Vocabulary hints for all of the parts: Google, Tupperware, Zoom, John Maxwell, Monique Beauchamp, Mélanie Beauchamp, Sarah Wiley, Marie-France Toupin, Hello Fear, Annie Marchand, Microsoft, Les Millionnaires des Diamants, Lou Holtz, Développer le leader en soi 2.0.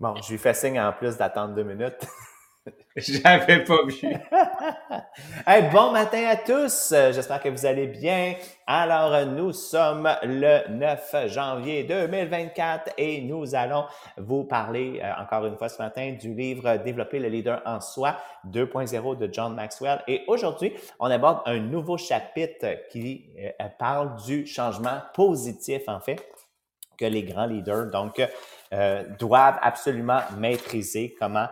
Bon, je lui fais signe en plus d'attendre 2 minutes. J'avais pas vu. Hey, bon matin à tous. J'espère que vous allez bien. Alors, nous sommes le 9 janvier 2024 et nous allons vous parler encore une fois ce matin du livre « Développer le leader en soi 2.0 » de John Maxwell. Et aujourd'hui, on aborde un nouveau chapitre qui parle du changement positif, en fait, que les grands leaders, donc, doivent absolument maîtriser comment...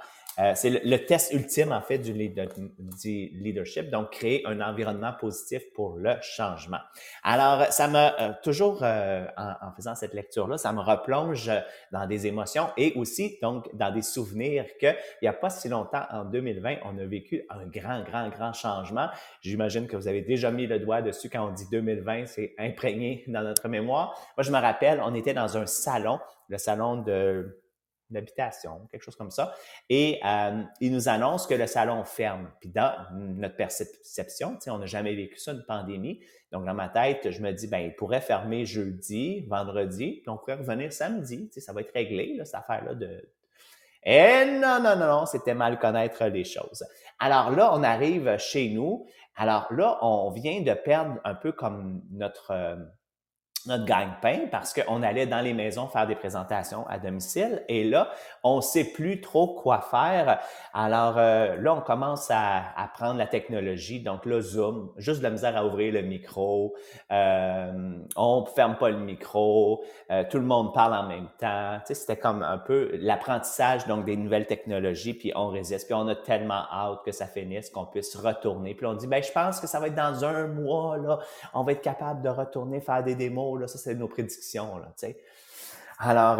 c'est le test ultime, en fait, du leadership, donc créer un environnement positif pour le changement. Alors, ça m'a toujours, en faisant cette lecture-là, ça me replonge dans des émotions et aussi, donc, dans des souvenirs qu'il n'y a pas si longtemps, en 2020, on a vécu un grand changement. J'imagine que vous avez déjà mis le doigt dessus quand on dit 2020, c'est imprégné dans notre mémoire. Moi, je me rappelle, on était dans un salon, le salon de... une habitation, quelque chose comme ça. Et ils nous annoncent que le salon ferme. Puis dans notre perception, tu sais, on n'a jamais vécu ça, une pandémie. Donc, dans ma tête, je me dis, ben, il pourrait fermer jeudi, vendredi, puis on pourrait revenir samedi. Tu sais, ça va être réglé, là, cette affaire-là de... Eh non, c'était mal connaître les choses. Alors là, on arrive chez nous. Alors là, on vient de perdre un peu comme notre gagne-pain parce qu'on allait dans les maisons faire des présentations à domicile et là, on ne sait plus trop quoi faire. Alors là, on commence à prendre la technologie. Donc là, Zoom, juste de la misère à ouvrir le micro. On ne ferme pas le micro. Tout le monde parle en même temps. Tu sais, c'était comme un peu l'apprentissage donc des nouvelles technologies puis on résiste. Puis on a tellement hâte que ça finisse, qu'on puisse retourner. Puis on dit, ben je pense que ça va être dans un mois, là, on va être capable de retourner faire des démos. Là, ça, c'est nos prédictions, là, tu sais. Alors,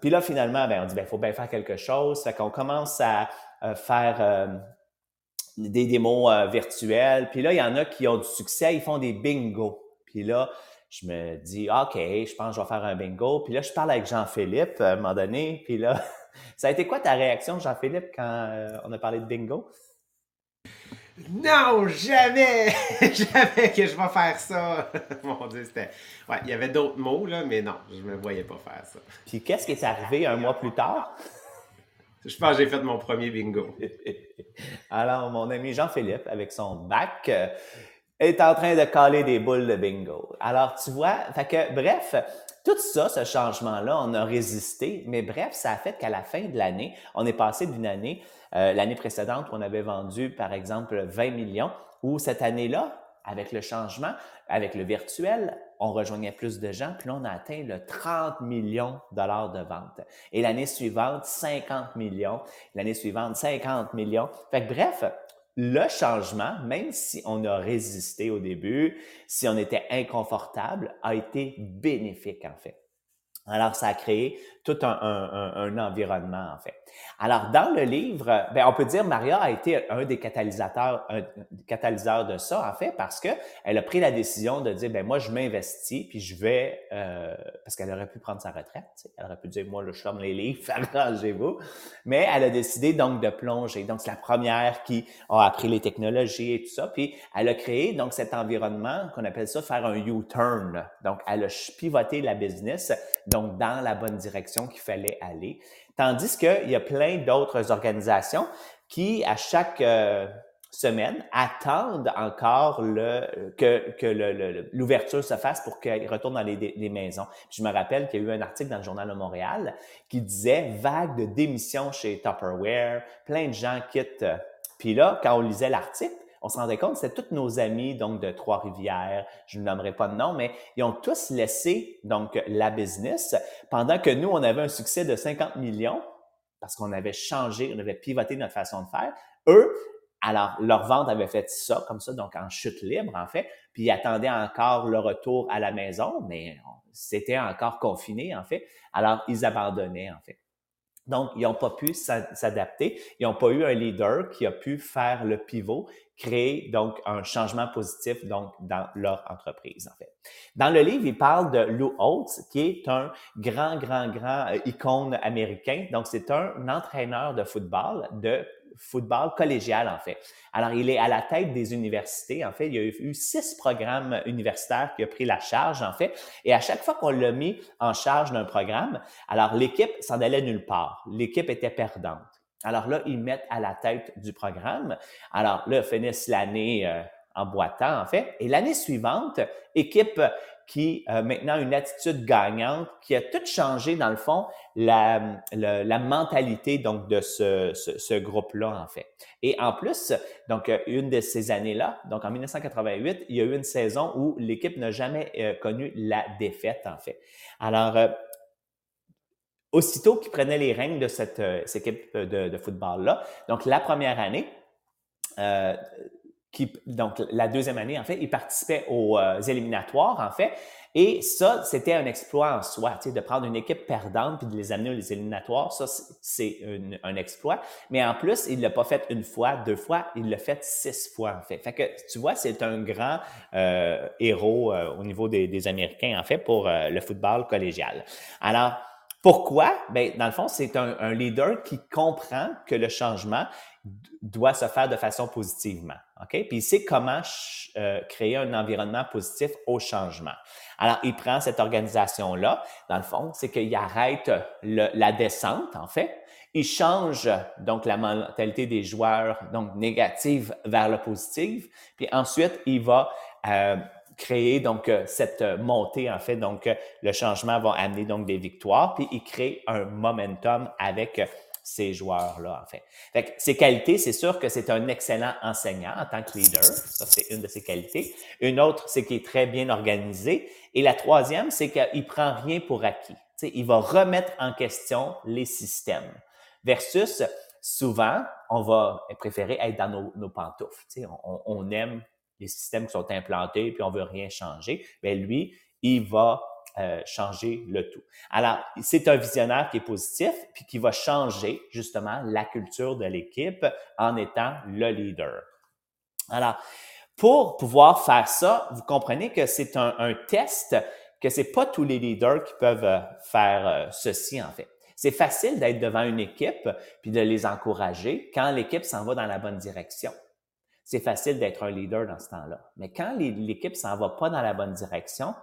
puis là, finalement, ben, on dit, ben, il faut bien faire quelque chose. Fait qu'on commence à faire des démos virtuelles. Puis là, il y en a qui ont du succès, ils font des bingos. Puis là, je me dis, OK, je pense que je vais faire un bingo. Puis là, je parle avec Jean-Philippe à un moment donné. Puis là, ça a été quoi ta réaction, Jean-Philippe, quand on a parlé de bingo? Non, jamais que je vais faire ça. Mon Dieu, c'était... Ouais, il y avait d'autres mots, là, mais non, je ne me voyais pas faire ça. Puis qu'est-ce qui est arrivé un mois plus tard? Je pense que j'ai fait mon premier bingo. Alors, mon ami Jean-Philippe, avec son bac, est en train de caler des boules de bingo. Alors, tu vois, fait que, bref... Tout ça, ce changement-là, on a résisté, mais bref, ça a fait qu'à la fin de l'année, on est passé d'une année, l'année précédente, où on avait vendu, par exemple, 20 millions, où cette année-là, avec le changement, avec le virtuel, on rejoignait plus de gens, puis là, on a atteint le 30 millions $ de vente. Et l'année suivante, 50 millions. L'année suivante, 50 millions. Fait que bref... Le changement, même si on a résisté au début, si on était inconfortable, a été bénéfique, en fait. Alors, ça a créé tout un environnement, en fait. Alors, dans le livre, ben, on peut dire Maria a été un des catalyseurs de ça, en fait, parce que elle a pris la décision de dire, ben moi, je m'investis, puis je vais... parce qu'elle aurait pu prendre sa retraite, tu sais. Elle aurait pu dire, moi, là, je ferme les livres, arrangez-vous. Mais elle a décidé, donc, de plonger. Donc, c'est la première qui a appris les technologies et tout ça. Puis, elle a créé, donc, cet environnement qu'on appelle ça faire un U-turn. Donc, elle a pivoté la business, donc, dans la bonne direction qu'il fallait aller. Tandis qu'il y a plein d'autres organisations qui, à chaque semaine, attendent encore l'ouverture se fasse pour qu'elle retourne dans les maisons. Puis je me rappelle qu'il y a eu un article dans le Journal de Montréal qui disait « Vague de démission chez Tupperware, plein de gens quittent. » Puis là, quand on lisait l'article, on se rendait compte que c'était tous nos amis donc de Trois-Rivières, je ne nommerai pas de nom, mais ils ont tous laissé donc la business pendant que nous, on avait un succès de 50 millions parce qu'on avait changé, on avait pivoté notre façon de faire. Eux, alors, leur vente avait fait ça, comme ça, donc en chute libre, en fait, puis ils attendaient encore le retour à la maison, mais c'était encore confiné, en fait. Alors, ils abandonnaient, en fait. Donc, ils n'ont pas pu s'adapter. Ils n'ont pas eu un leader qui a pu faire le pivot, créer donc un changement positif donc dans leur entreprise, en fait. Dans le livre, il parle de Lou Holtz, qui est un grand icône américain. Donc, c'est un entraîneur de football, de football collégial, en fait. Alors, il est à la tête des universités, en fait. Il y a eu 6 programmes universitaires qui a pris la charge, en fait. Et à chaque fois qu'on l'a mis en charge d'un programme, alors l'équipe s'en allait nulle part. L'équipe était perdante. Alors là, ils mettent à la tête du programme. Alors là, ils finissent l'année en boitant, en fait. Et l'année suivante, équipe qui a maintenant une attitude gagnante, qui a tout changé, dans le fond, la mentalité donc de ce groupe-là, en fait. Et en plus, donc une de ces années-là, donc en 1988, il y a eu une saison où l'équipe n'a jamais connu la défaite, en fait. Alors, aussitôt qu'ils prenaient les rênes de cette équipe de football-là, donc la première année, donc la deuxième année, en fait, ils participaient aux éliminatoires, en fait. Et ça, c'était un exploit en soi, tu sais, de prendre une équipe perdante puis de les amener aux éliminatoires. Ça, c'est un exploit. Mais en plus, il ne l'a pas fait une fois, 2 fois, il l'a fait 6 fois, en fait. Fait que, tu vois, c'est un grand héros au niveau des Américains, en fait, pour le football collégial. Alors, pourquoi? Bien, dans le fond, c'est un leader qui comprend que le changement doit se faire de façon positivement. OK? Puis il sait comment créer un environnement positif au changement. Alors, il prend cette organisation-là. Dans le fond, c'est qu'il arrête la descente, en fait. Il change donc la mentalité des joueurs, donc négative vers le positif. Puis ensuite, il va créer donc cette montée, en fait. Donc, le changement va amener donc des victoires, puis il crée un momentum avec ces joueurs-là, en fait. Fait que ses qualités, c'est sûr que c'est un excellent enseignant en tant que leader. Ça, c'est une de ses qualités. Une autre, c'est qu'il est très bien organisé. Et la troisième, c'est qu'il prend rien pour acquis. T'sais, il va remettre en question les systèmes. Versus, souvent, on va préférer être dans nos pantoufles. T'sais, on aime les systèmes qui sont implantés, puis on veut rien changer, bien lui, il va changer le tout. Alors, c'est un visionnaire qui est positif, puis qui va changer justement la culture de l'équipe en étant le leader. Alors, pour pouvoir faire ça, vous comprenez que c'est un test, que c'est pas tous les leaders qui peuvent faire ceci en fait. C'est facile d'être devant une équipe, puis de les encourager quand l'équipe s'en va dans la bonne direction. C'est facile d'être un leader dans ce temps-là. Mais quand l'équipe s'en va pas dans la bonne direction,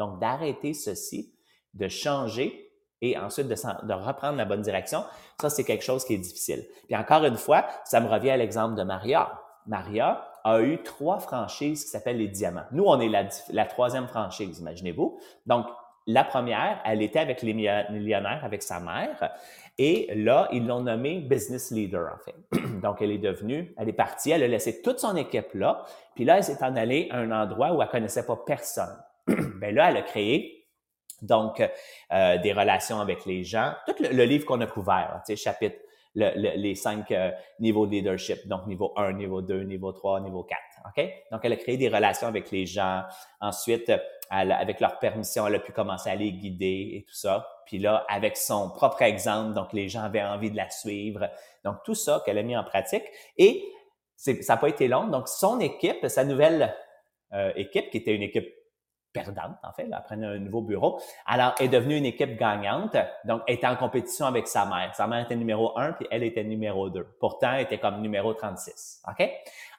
donc d'arrêter ceci, de changer et ensuite de reprendre la bonne direction, ça, c'est quelque chose qui est difficile. Puis encore une fois, ça me revient à l'exemple de Maria. Maria a eu 3 franchises qui s'appellent les Diamants. Nous, on est la 3e franchise, imaginez-vous. Donc, la première, elle était avec les millionnaires, avec sa mère. Et là, ils l'ont nommée business leader, en fait. Donc, elle est partie, elle a laissé toute son équipe là. Puis là, elle s'est en allée à un endroit où elle connaissait pas personne. Bien là, elle a créé, donc, des relations avec les gens. Tout le livre qu'on a couvert, tu sais, chapitre, les 5 niveaux de leadership. Donc, niveau 1, niveau 2, niveau 3, niveau 4. OK? Donc, elle a créé des relations avec les gens. Ensuite, avec leur permission, elle a pu commencer à les guider et tout ça. Puis là, avec son propre exemple, donc les gens avaient envie de la suivre. Donc, tout ça qu'elle a mis en pratique. Et ça n'a pas été long. Donc, son équipe, sa nouvelle équipe, qui était une équipe perdante, en fait, elle prenait un nouveau bureau, alors est devenue une équipe gagnante. Donc, elle était en compétition avec sa mère. Sa mère était numéro 1, puis elle était numéro 2. Pourtant, elle était comme numéro 36. OK?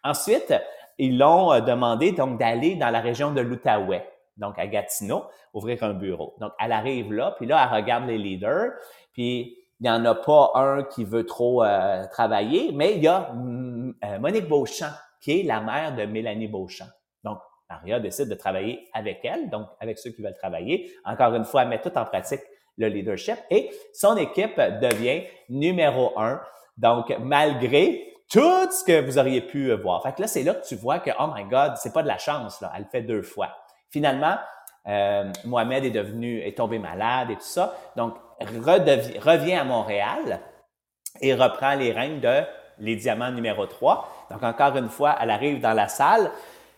Ensuite, ils l'ont demandé donc d'aller dans la région de l'Outaouais. Donc, à Gatineau, ouvrir un bureau. Donc, elle arrive là, puis là, elle regarde les leaders, puis il n'y en a pas un qui veut trop travailler, mais il y a Monique Beauchamp, qui est la mère de Mélanie Beauchamp. Donc, Maria décide de travailler avec elle, donc avec ceux qui veulent travailler. Encore une fois, elle met tout en pratique le leadership et son équipe devient numéro 1. Donc, malgré tout ce que vous auriez pu voir. Fait que là, c'est là que tu vois que, oh my God, c'est pas de la chance, là. Elle le fait 2 fois. Finalement, Mohamed est tombé malade et tout ça. Donc, revient à Montréal et reprend les rênes de les Diamants numéro 3. Donc, encore une fois, elle arrive dans la salle.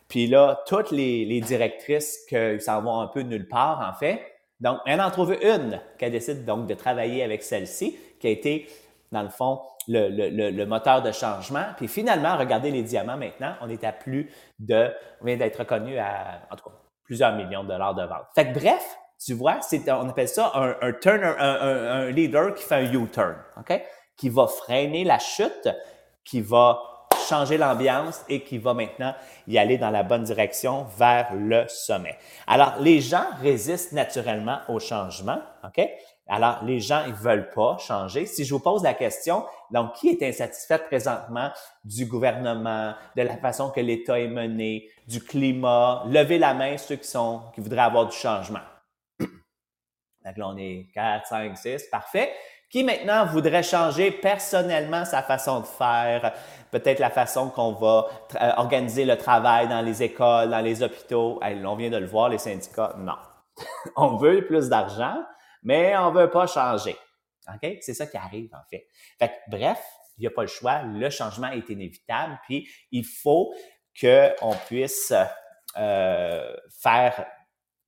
Puis là, toutes les directrices qui s'en vont un peu nulle part, en fait. Donc, elle en trouve une qu'elle décide donc de travailler avec celle-ci, qui a été, dans le fond, le moteur de changement. Puis finalement, regardez les Diamants maintenant. On vient d'être reconnu à, en tout cas, plusieurs millions de dollars de vente. Fait que bref, tu vois, on appelle ça un leader qui fait un U-turn, OK? Qui va freiner la chute, qui va changer l'ambiance et qui va maintenant y aller dans la bonne direction vers le sommet. Alors, les gens résistent naturellement au changement, OK? Alors, les gens, ils veulent pas changer. Si je vous pose la question, donc, qui est insatisfait présentement du gouvernement, de la façon que l'État est mené, du climat? Levez la main ceux qui voudraient avoir du changement. Donc là, on est 4, 5, 6, parfait. Qui maintenant voudrait changer personnellement sa façon de faire, peut-être la façon qu'on va organiser le travail dans les écoles, dans les hôpitaux? Hey, on vient de le voir, les syndicats, non. On veut plus d'argent, mais on veut pas changer. OK? C'est ça qui arrive, en fait. Bref, il n'y a pas le choix. Le changement est inévitable, puis il faut qu'on puisse faire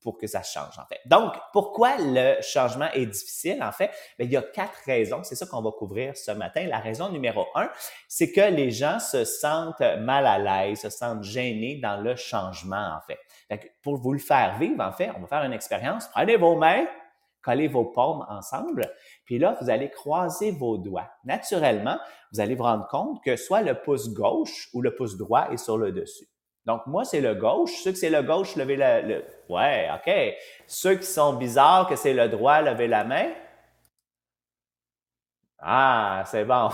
pour que ça change, en fait. Donc, pourquoi le changement est difficile, en fait? Bien, il y a 4 raisons. C'est ça qu'on va couvrir ce matin. La raison numéro 1, c'est que les gens se sentent mal à l'aise, se sentent gênés dans le changement, en fait. Pour vous le faire vivre, en fait, on va faire une expérience. Prenez vos mains, collez vos paumes ensemble, puis là, vous allez croiser vos doigts. Naturellement, vous allez vous rendre compte que soit le pouce gauche ou le pouce droit est sur le dessus. Donc, moi, c'est le gauche. Ceux que c'est le gauche, levez le... Ouais, OK. Ceux qui sont bizarres, que c'est le droit, levez la main. Ah, c'est bon.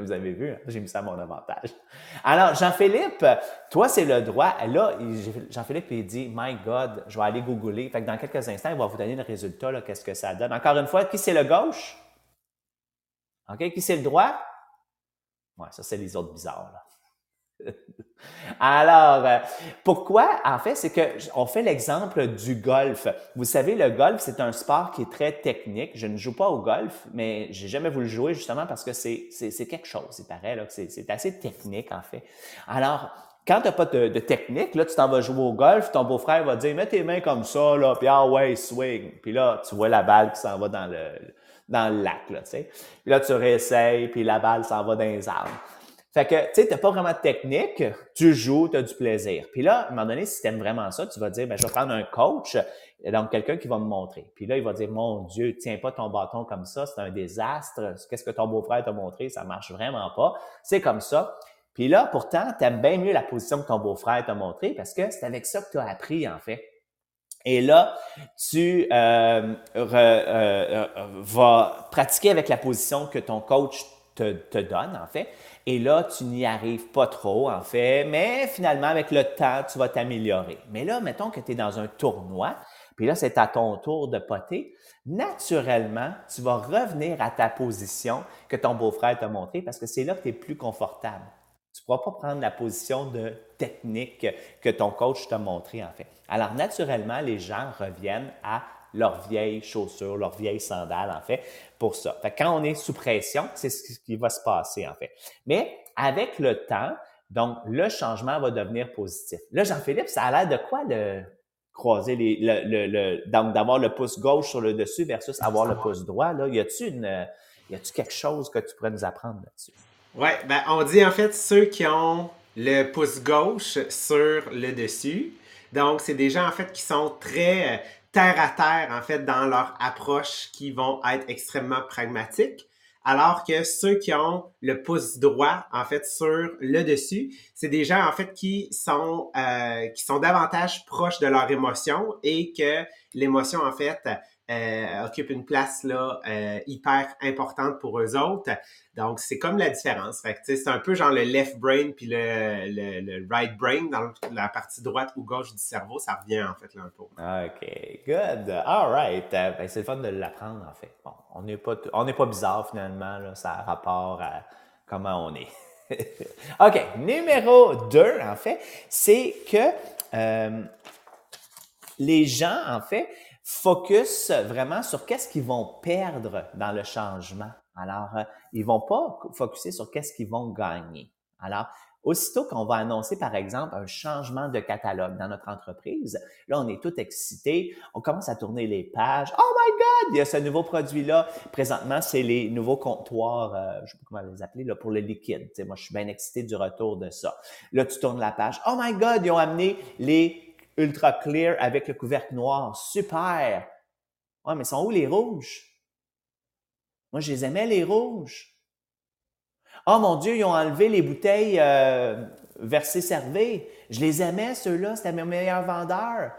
Vous avez vu, hein? J'ai mis ça à mon avantage. Alors, Jean-Philippe, toi, c'est le droit. Là, Jean-Philippe, il dit « My God, je vais aller googler ». Fait que dans quelques instants, il va vous donner le résultat, là, qu'est-ce que ça donne. Encore une fois, qui c'est le gauche? OK, qui c'est le droit? Ouais, ça, c'est les autres bizarres, là. Alors, pourquoi? En fait, c'est qu'on fait l'exemple du golf. Vous savez, le golf, c'est un sport qui est très technique. Je ne joue pas au golf, mais j'ai jamais voulu jouer justement parce que c'est quelque chose, il paraît, là, que c'est assez technique, en fait. Alors, quand tu n'as pas de technique, là, tu t'en vas jouer au golf, ton beau-frère va dire « Mets tes mains comme ça, là, puis ah ouais, swing. » Puis là, tu vois la balle qui s'en va dans le lac, là, tu sais. Puis là, tu réessayes, puis la balle s'en va dans les arbres. Fait que, tu sais, t'as pas vraiment de technique, tu joues, t'as du plaisir. Puis là, à un moment donné, si t'aimes vraiment ça, tu vas dire, ben, je vais prendre un coach, donc quelqu'un qui va me montrer. Puis là, il va dire, mon Dieu, tiens pas ton bâton comme ça, c'est un désastre. Qu'est-ce que ton beau-frère t'a montré? Ça marche vraiment pas. C'est comme ça. Puis là, pourtant, t'aimes bien mieux la position que ton beau-frère t'a montré parce que c'est avec ça que t'as appris, en fait. Et là, tu vas pratiquer avec la position que ton coach te donne, en fait. Et là, tu n'y arrives pas trop, en fait, mais finalement, avec le temps, tu vas t'améliorer. Mais là, mettons que tu es dans un tournoi, puis là, c'est à ton tour de poter. Naturellement, tu vas revenir à ta position que ton beau-frère t'a montrée parce que c'est là que tu es plus confortable. Tu ne pourras pas prendre la position de technique que ton coach t'a montrée, en fait. Alors, naturellement, les gens reviennent à leurs vieilles chaussures, leurs vieilles sandales, en fait, pour ça. Fait que quand on est sous pression, c'est ce qui va se passer, en fait. Mais avec le temps, donc, le changement va devenir positif. Là, Jean-Philippe, ça a l'air de quoi de croiser d'avoir le pouce gauche sur le dessus versus avoir le pouce droit, là? Y a-tu quelque chose que tu pourrais nous apprendre là-dessus? Oui, ben, on dit, en fait, ceux qui ont le pouce gauche sur le dessus. Donc, c'est des gens, en fait, qui sont très terre à terre, en fait, dans leur approche, qui vont être extrêmement pragmatiques, alors que ceux qui ont le pouce droit, en fait, sur le dessus, c'est des gens, en fait, qui sont davantage proches de leur émotion et que l'émotion, en fait, occupe une place, là, hyper importante pour eux autres. Donc, c'est comme la différence. Fait que, tu sais, c'est un peu genre le left brain puis le right brain dans la partie droite ou gauche du cerveau. Ça revient, en fait, là, un peu. OK. Good. All right. Ben, c'est le fun de l'apprendre, en fait. Bon, on n'est pas bizarre, finalement, là. Ça a rapport à comment on est. OK. Numéro 2, en fait, c'est que les gens, en fait, focus vraiment sur qu'est-ce qu'ils vont perdre dans le changement. Alors, ils vont pas focuser sur qu'est-ce qu'ils vont gagner. Alors, aussitôt qu'on va annoncer, par exemple, un changement de catalogue dans notre entreprise, là, on est tout excité, on commence à tourner les pages. « Oh my God! Il y a ce nouveau produit-là! » Présentement, c'est les nouveaux comptoirs, je sais pas comment les appeler, là, pour le liquide. T'sais, moi, je suis bien excité du retour de ça. Là, tu tournes la page. « Oh my God! Ils ont amené les ultra clear avec le couvercle noir. Super! Ouais, mais sont où les rouges? Moi, je les aimais, les rouges. « Oh mon Dieu, ils ont enlevé les bouteilles versées servées. Je les aimais, ceux-là, c'était mes meilleurs vendeurs. »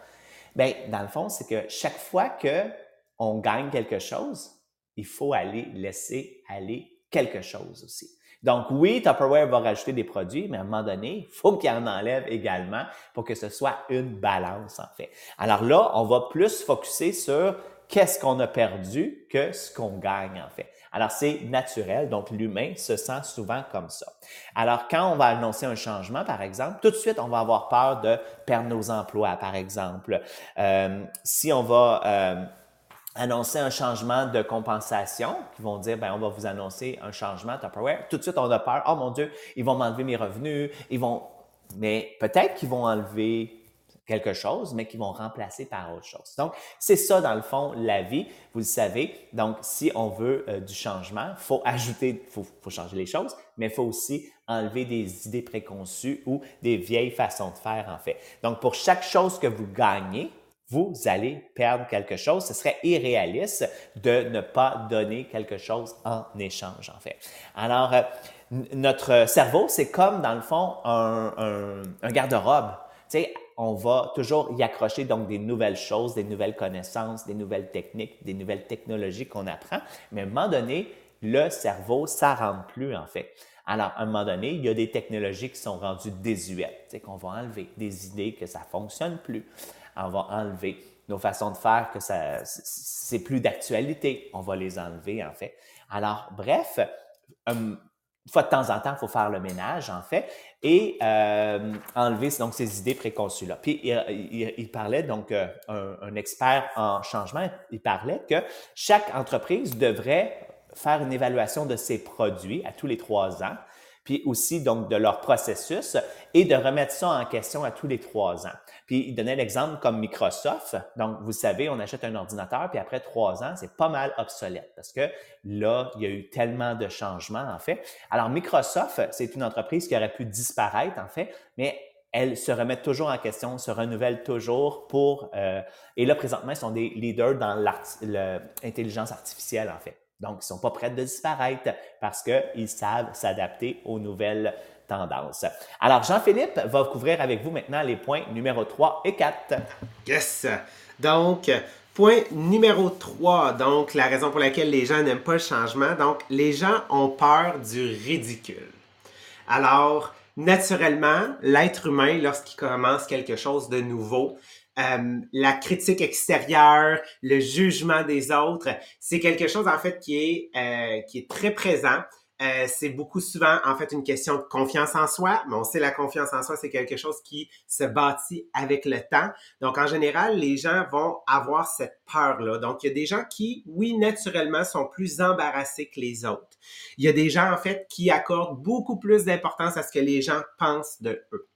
Bien, dans le fond, c'est que chaque fois qu'on gagne quelque chose, il faut aller laisser aller quelque chose aussi. Donc oui, Tupperware va rajouter des produits, mais à un moment donné, il faut qu'il en enlève également pour que ce soit une balance en fait. Alors là, on va plus focusser sur qu'est-ce qu'on a perdu que ce qu'on gagne en fait. Alors c'est naturel, donc l'humain se sent souvent comme ça. Alors quand on va annoncer un changement par exemple, tout de suite on va avoir peur de perdre nos emplois par exemple. Si on va... annoncer un changement de compensation, qui vont dire, ben on va vous annoncer un changement Tupperware. Tout de suite, on a peur. Oh mon Dieu, ils vont m'enlever mes revenus. Ils vont, mais peut-être qu'ils vont enlever quelque chose, mais qu'ils vont remplacer par autre chose. Donc, c'est ça, dans le fond, la vie. Vous le savez. Donc, si on veut du changement, faut ajouter, faut changer les choses, mais il faut aussi enlever des idées préconçues ou des vieilles façons de faire, en fait. Donc, pour chaque chose que vous gagnez, vous allez perdre quelque chose. Ce serait irréaliste de ne pas donner quelque chose en échange, en fait. Alors, notre cerveau, c'est comme, dans le fond, un garde-robe. Tu sais, on va toujours y accrocher donc des nouvelles choses, des nouvelles connaissances, des nouvelles techniques, des nouvelles technologies qu'on apprend. Mais à un moment donné, le cerveau, ça ne rentre plus, en fait. Alors, à un moment donné, il y a des technologies qui sont rendues désuètes, tu sais, qu'on va enlever, des idées que ça ne fonctionne plus. On va enlever nos façons de faire que ça, c'est plus d'actualité. On va les enlever, en fait. Alors, bref, une fois de temps en temps, il faut faire le ménage, en fait, et enlever donc ces idées préconçues-là. Puis, il parlait, donc, un expert en changement, il parlait que chaque entreprise devrait faire une évaluation de ses produits à tous les 3 ans, puis aussi donc de leur processus et de remettre ça en question à tous les 3 ans. Puis il donnait l'exemple comme Microsoft. Donc, vous savez, on achète un ordinateur, puis après 3 ans, c'est pas mal obsolète parce que là, il y a eu tellement de changements, en fait. Alors, Microsoft, c'est une entreprise qui aurait pu disparaître, en fait, mais elle se remet toujours en question, se renouvelle toujours pour… et là, présentement, ils sont des leaders dans l'intelligence artificielle, en fait. Donc, ils ne sont pas prêts de disparaître parce qu'ils savent s'adapter aux nouvelles tendances. Alors, Jean-Philippe va couvrir avec vous maintenant les points numéro 3 et 4. Yes! Donc, point numéro 3, donc la raison pour laquelle les gens n'aiment pas le changement. Donc, les gens ont peur du ridicule. Alors, naturellement, l'être humain, lorsqu'il commence quelque chose de nouveau, la critique extérieure, le jugement des autres, c'est quelque chose en fait qui est très présent. C'est beaucoup souvent en fait une question de confiance en soi, mais on sait la confiance en soi, c'est quelque chose qui se bâtit avec le temps. Donc en général, les gens vont avoir cette peur-là. Donc il y a des gens qui, oui, naturellement, sont plus embarrassés que les autres. Il y a des gens en fait qui accordent beaucoup plus d'importance à ce que les gens pensent de eux.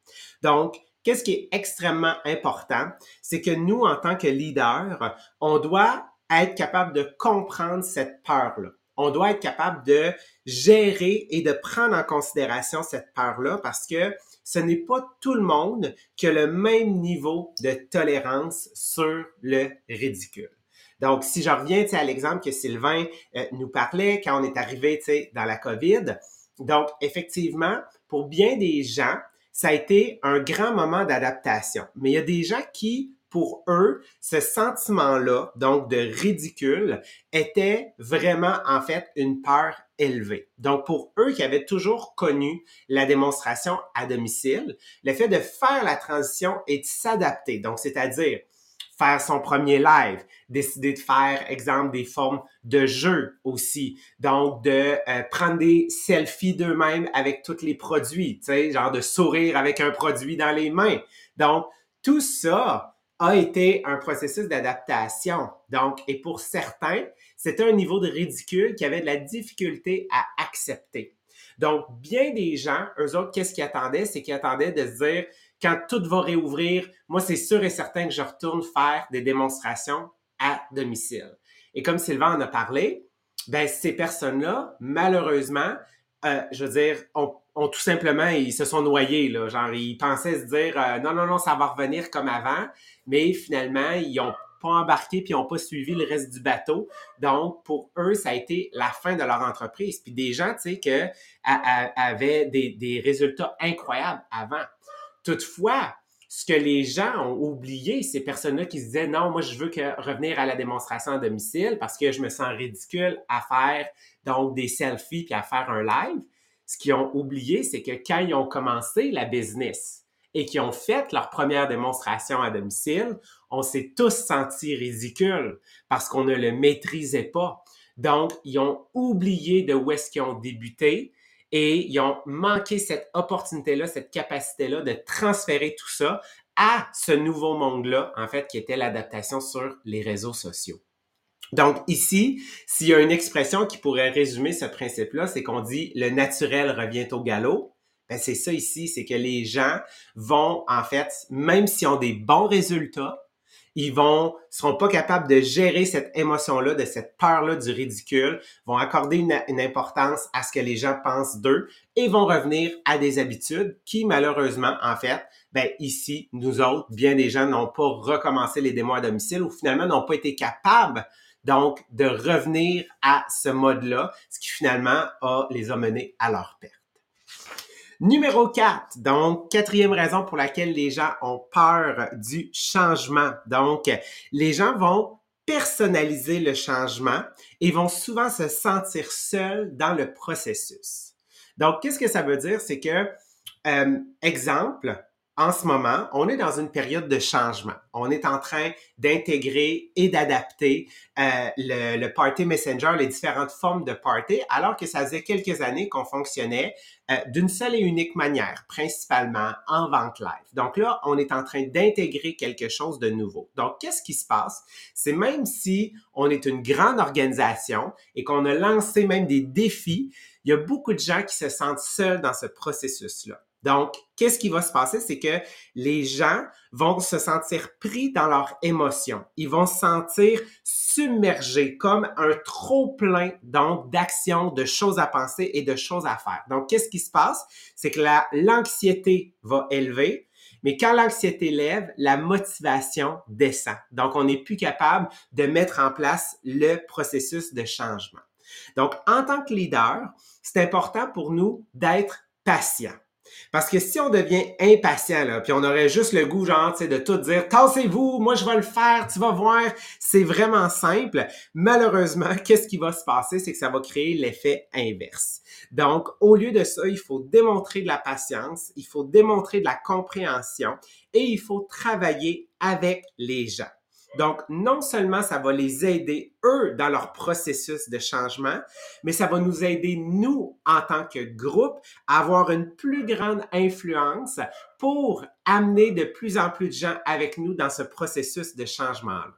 Donc qu'est-ce qui est extrêmement important, c'est que nous, en tant que leaders, on doit être capable de comprendre cette peur-là. On doit être capable de gérer et de prendre en considération cette peur-là parce que ce n'est pas tout le monde qui a le même niveau de tolérance sur le ridicule. Donc, si je reviens à l'exemple que Sylvain nous parlait quand on est arrivé dans la COVID, donc effectivement, pour bien des gens, ça a été un grand moment d'adaptation. Mais il y a des gens qui, pour eux, ce sentiment-là, donc de ridicule, était vraiment, en fait, une peur élevée. Donc, pour eux qui avaient toujours connu la démonstration à domicile, le fait de faire la transition et de s'adapter, donc c'est-à-dire faire son premier live, décider de faire, exemple, des formes de jeu aussi. Donc, de prendre des selfies d'eux-mêmes avec tous les produits, tu sais, genre de sourire avec un produit dans les mains. Donc, tout ça a été un processus d'adaptation. Donc, et pour certains, c'était un niveau de ridicule qui avait de la difficulté à accepter. Donc, bien des gens, eux autres, qu'est-ce qu'ils attendaient? C'est qu'ils attendaient de se dire, quand tout va réouvrir, moi, c'est sûr et certain que je retourne faire des démonstrations à domicile. Et comme Sylvain en a parlé, ben ces personnes-là, malheureusement, je veux dire, ont tout simplement, ils se sont noyés, là. Genre, ils pensaient se dire, non, ça va revenir comme avant. Mais finalement, ils ont pas embarqué puis n'ont pas suivi le reste du bateau. Donc, pour eux, ça a été la fin de leur entreprise. Puis des gens, tu sais, qui avaient des résultats incroyables avant. Toutefois, ce que les gens ont oublié, ces personnes-là qui se disaient « Non, moi, je veux revenir à la démonstration à domicile parce que je me sens ridicule à faire donc des selfies puis à faire un live », ce qu'ils ont oublié, c'est que quand ils ont commencé la business et qu'ils ont fait leur première démonstration à domicile, on s'est tous sentis ridicules parce qu'on ne le maîtrisait pas. Donc, ils ont oublié de où est-ce qu'ils ont débuté. Et ils ont manqué cette opportunité-là, cette capacité-là de transférer tout ça à ce nouveau monde-là, en fait, qui était l'adaptation sur les réseaux sociaux. Donc ici, s'il y a une expression qui pourrait résumer ce principe-là, c'est qu'on dit « le naturel revient au galop ». Ben c'est ça ici, c'est que les gens vont, en fait, même s'ils ont des bons résultats, ils seront pas capables de gérer cette émotion-là, de cette peur-là du ridicule, vont accorder une importance à ce que les gens pensent d'eux et vont revenir à des habitudes qui, malheureusement, en fait, ben ici, nous autres, bien des gens n'ont pas recommencé les démos à domicile ou finalement n'ont pas été capables, donc, de revenir à ce mode-là, ce qui, finalement, les a menés à leur perte. Numéro 4, donc quatrième raison pour laquelle les gens ont peur du changement. Donc, les gens vont personnaliser le changement et vont souvent se sentir seuls dans le processus. Donc, qu'est-ce que ça veut dire? C'est que, exemple, en ce moment, on est dans une période de changement. On est en train d'intégrer et d'adapter le Party Messenger, les différentes formes de Party, alors que ça faisait quelques années qu'on fonctionnait d'une seule et unique manière, principalement en vente live. Donc là, on est en train d'intégrer quelque chose de nouveau. Donc, qu'est-ce qui se passe? C'est même si on est une grande organisation et qu'on a lancé même des défis, il y a beaucoup de gens qui se sentent seuls dans ce processus-là. Donc, qu'est-ce qui va se passer? C'est que les gens vont se sentir pris dans leurs émotions. Ils vont se sentir submergés comme un trop-plein, donc, d'actions, de choses à penser et de choses à faire. Donc, qu'est-ce qui se passe? C'est que l'anxiété va élever, mais quand l'anxiété lève, la motivation descend. Donc, on n'est plus capable de mettre en place le processus de changement. Donc, en tant que leader, c'est important pour nous d'être patient. Parce que si on devient impatient, là, puis on aurait juste le goût, genre, tu sais, de tout dire « Tassez-vous, moi je vais le faire, tu vas voir », c'est vraiment simple. Malheureusement, qu'est-ce qui va se passer? C'est que ça va créer l'effet inverse. Donc, au lieu de ça, il faut démontrer de la patience, il faut démontrer de la compréhension et il faut travailler avec les gens. Donc, non seulement ça va les aider, eux, dans leur processus de changement, mais ça va nous aider, nous, en tant que groupe, à avoir une plus grande influence pour amener de plus en plus de gens avec nous dans ce processus de changement-là.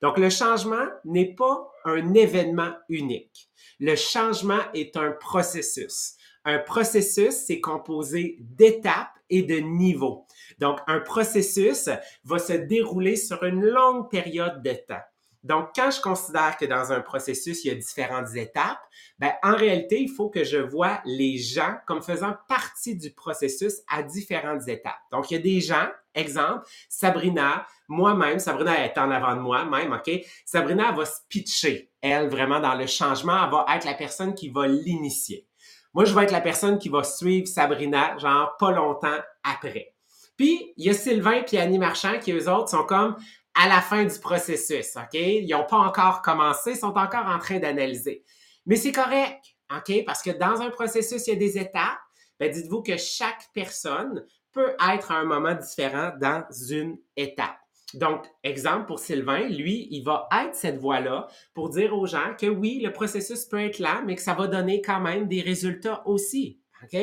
Donc, le changement n'est pas un événement unique. Le changement est un processus. Un processus, c'est composé d'étapes et de niveaux. Donc, un processus va se dérouler sur une longue période de temps. Donc, quand je considère que dans un processus, il y a différentes étapes, ben, en réalité, il faut que je vois les gens comme faisant partie du processus à différentes étapes. Donc, il y a des gens, exemple, Sabrina, moi-même, Sabrina est en avant de moi, même, OK? Sabrina, elle va se pitcher, elle, vraiment dans le changement, elle va être la personne qui va l'initier. Moi, je vais être la personne qui va suivre Sabrina, genre, pas longtemps après. Puis, il y a Sylvain et Annie Marchand qui, eux autres, sont comme à la fin du processus, OK? Ils n'ont pas encore commencé, ils sont encore en train d'analyser. Mais c'est correct, OK? Parce que dans un processus, il y a des étapes. Bien, dites-vous que chaque personne peut être à un moment différent dans une étape. Donc, exemple pour Sylvain, lui, il va être cette voix-là pour dire aux gens que oui, le processus peut être lent, mais que ça va donner quand même des résultats aussi, OK?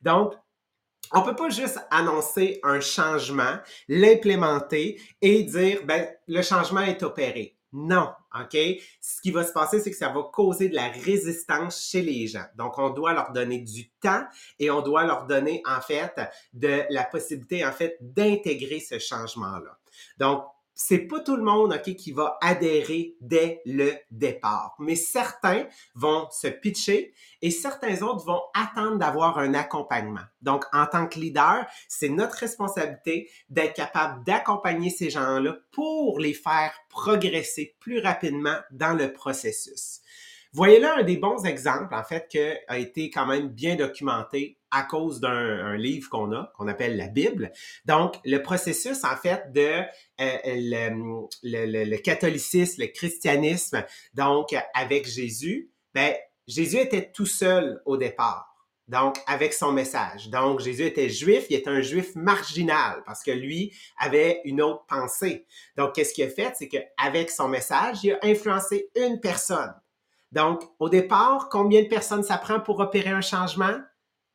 Donc, on ne peut pas juste annoncer un changement, l'implémenter et dire, ben, le changement est opéré. Non, OK? Ce qui va se passer, c'est que ça va causer de la résistance chez les gens. Donc, on doit leur donner du temps et on doit leur donner, en fait, de la possibilité, en fait, d'intégrer ce changement-là. Donc, c'est pas tout le monde, OK, qui va adhérer dès le départ. Mais certains vont se pitcher et certains autres vont attendre d'avoir un accompagnement. Donc, en tant que leader, c'est notre responsabilité d'être capable d'accompagner ces gens-là pour les faire progresser plus rapidement dans le processus. Voyez là un des bons exemples, en fait, qui a été quand même bien documenté à cause d'un livre qu'on appelle la Bible. Donc, le processus, en fait, de le catholicisme, le christianisme, donc avec Jésus, ben Jésus était tout seul au départ. Donc, avec son message. Donc, Jésus était juif, il était un juif marginal parce que lui avait une autre pensée. Donc, qu'est-ce qu'il a fait? C'est qu'avec son message, il a influencé une personne. Donc, au départ, combien de personnes ça prend pour opérer un changement?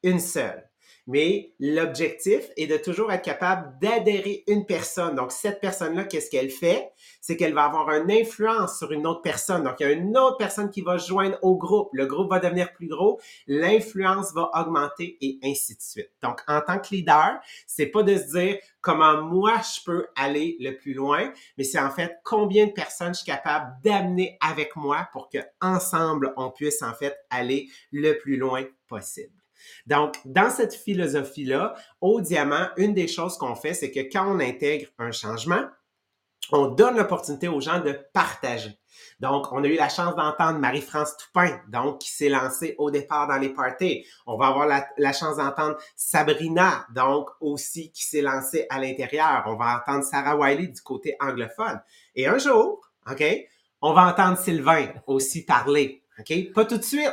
Une seule. Mais l'objectif est de toujours être capable d'adhérer une personne. Donc, cette personne-là, qu'est-ce qu'elle fait? C'est qu'elle va avoir une influence sur une autre personne. Donc, il y a une autre personne qui va se joindre au groupe. Le groupe va devenir plus gros. L'influence va augmenter et ainsi de suite. Donc, en tant que leader, c'est pas de se dire comment moi je peux aller le plus loin, mais c'est en fait combien de personnes je suis capable d'amener avec moi pour que ensemble on puisse en fait aller le plus loin possible. Donc, dans cette philosophie-là, au diamant, une des choses qu'on fait, c'est que quand on intègre un changement, on donne l'opportunité aux gens de partager. Donc, on a eu la chance d'entendre Marie-France Toupin, donc qui s'est lancée au départ dans les parties. On va avoir la chance d'entendre Sabrina, donc aussi qui s'est lancée à l'intérieur. On va entendre Sarah Wiley du côté anglophone. Et un jour, OK, on va entendre Sylvain aussi parler. OK, pas tout de suite.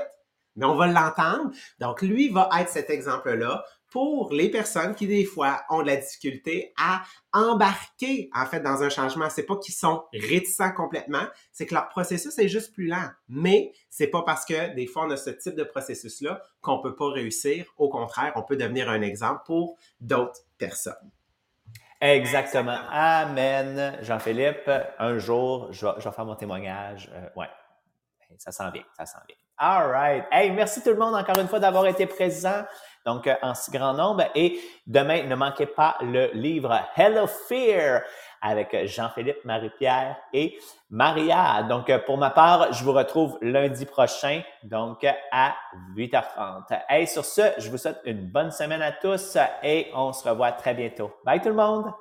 Mais on va l'entendre. Donc, lui va être cet exemple-là pour les personnes qui, des fois, ont de la difficulté à embarquer, en fait, dans un changement. C'est pas qu'ils sont réticents complètement, c'est que leur processus est juste plus lent. Mais c'est pas parce que, des fois, on a ce type de processus-là qu'on peut pas réussir. Au contraire, on peut devenir un exemple pour d'autres personnes. Exactement. Amen. Jean-Philippe, un jour, je vais faire mon témoignage. Ouais. Ça s'en vient, ça s'en vient. All right. Hey, merci tout le monde encore une fois d'avoir été présent, donc en si grand nombre. Et demain, ne manquez pas le livre Hello Fear avec Jean-Philippe, Marie-Pierre et Maria. Donc, pour ma part, je vous retrouve lundi prochain, donc à 8h30. Hey, sur ce, je vous souhaite une bonne semaine à tous et on se revoit très bientôt. Bye tout le monde!